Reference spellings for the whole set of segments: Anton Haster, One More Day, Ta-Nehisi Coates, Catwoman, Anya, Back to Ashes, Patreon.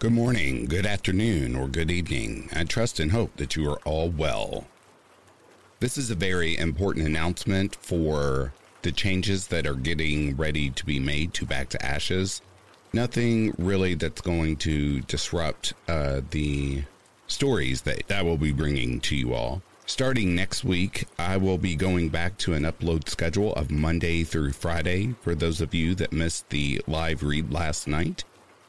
Good morning, good afternoon, or good evening. I trust and hope that you are all well. This is a very important announcement for the changes that are getting ready to be made to Back to Ashes. Nothing really that's going to disrupt the stories that I will be bringing to you all. Starting next week, I will be going back to an upload schedule of Monday through Friday for those of you that missed the live read last night.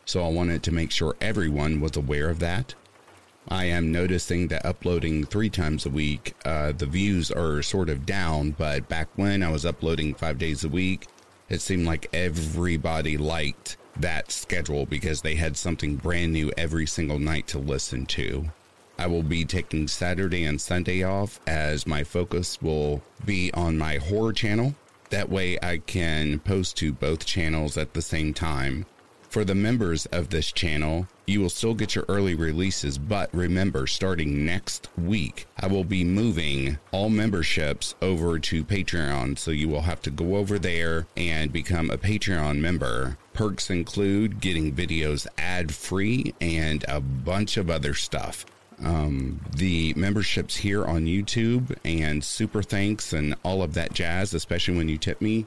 So I wanted to make sure everyone was aware of that. I am noticing that uploading 3 times a week, the views are sort of down, but back when I was uploading 5 days a week, it seemed like everybody liked that schedule because they had something brand new every single night to listen to. I will be taking Saturday and Sunday off as my focus will be on my horror channel. That way I can post to both channels at the same time. For the members of this channel, you will still get your early releases, but remember, starting next week, I will be moving all memberships over to Patreon, so you will have to go over there and become a Patreon member. Perks include getting videos ad-free and a bunch of other stuff. The memberships here on YouTube and super thanks and all of that jazz, especially when you tip me,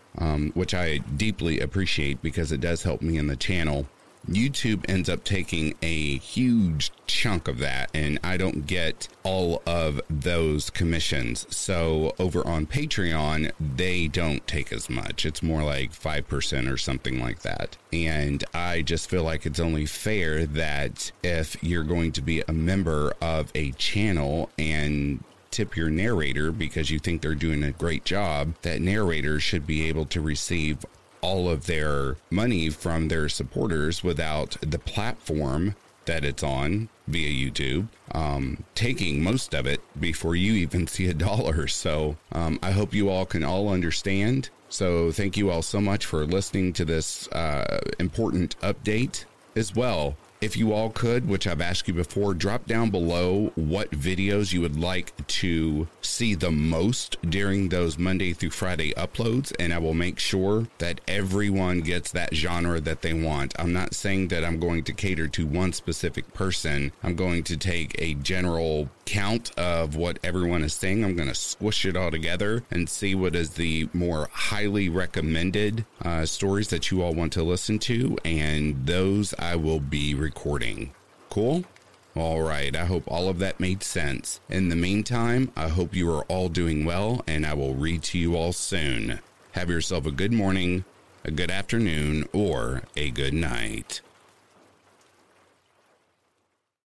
which I deeply appreciate because it does help me in the channel. YouTube ends up taking a huge chunk of that, and I don't get all of those commissions. So over on Patreon, they don't take as much. It's more like 5% or something like that. And I just feel like it's only fair that if you're going to be a member of a channel and tip your narrator because you think they're doing a great job, that narrator should be able to receive all of their money from their supporters without the platform that it's on via YouTube, taking most of it before you even see $1. So I hope you all can all understand. So thank you all so much for listening to this important update as well. If you all could, which I've asked you before, drop down below what videos you would like to see the most during those Monday through Friday uploads, and I will make sure that everyone gets that genre that they want. I'm not saying that I'm going to cater to one specific person. I'm going to take a general count of what everyone is saying. I'm going to squish it all together and see what is the more highly recommended stories that you all want to listen to, and those I will be recording. Cool? All right. I hope all of that made sense. In the meantime, I hope you are all doing well, and I will read to you all soon. Have yourself a good morning, a good afternoon, or a good night.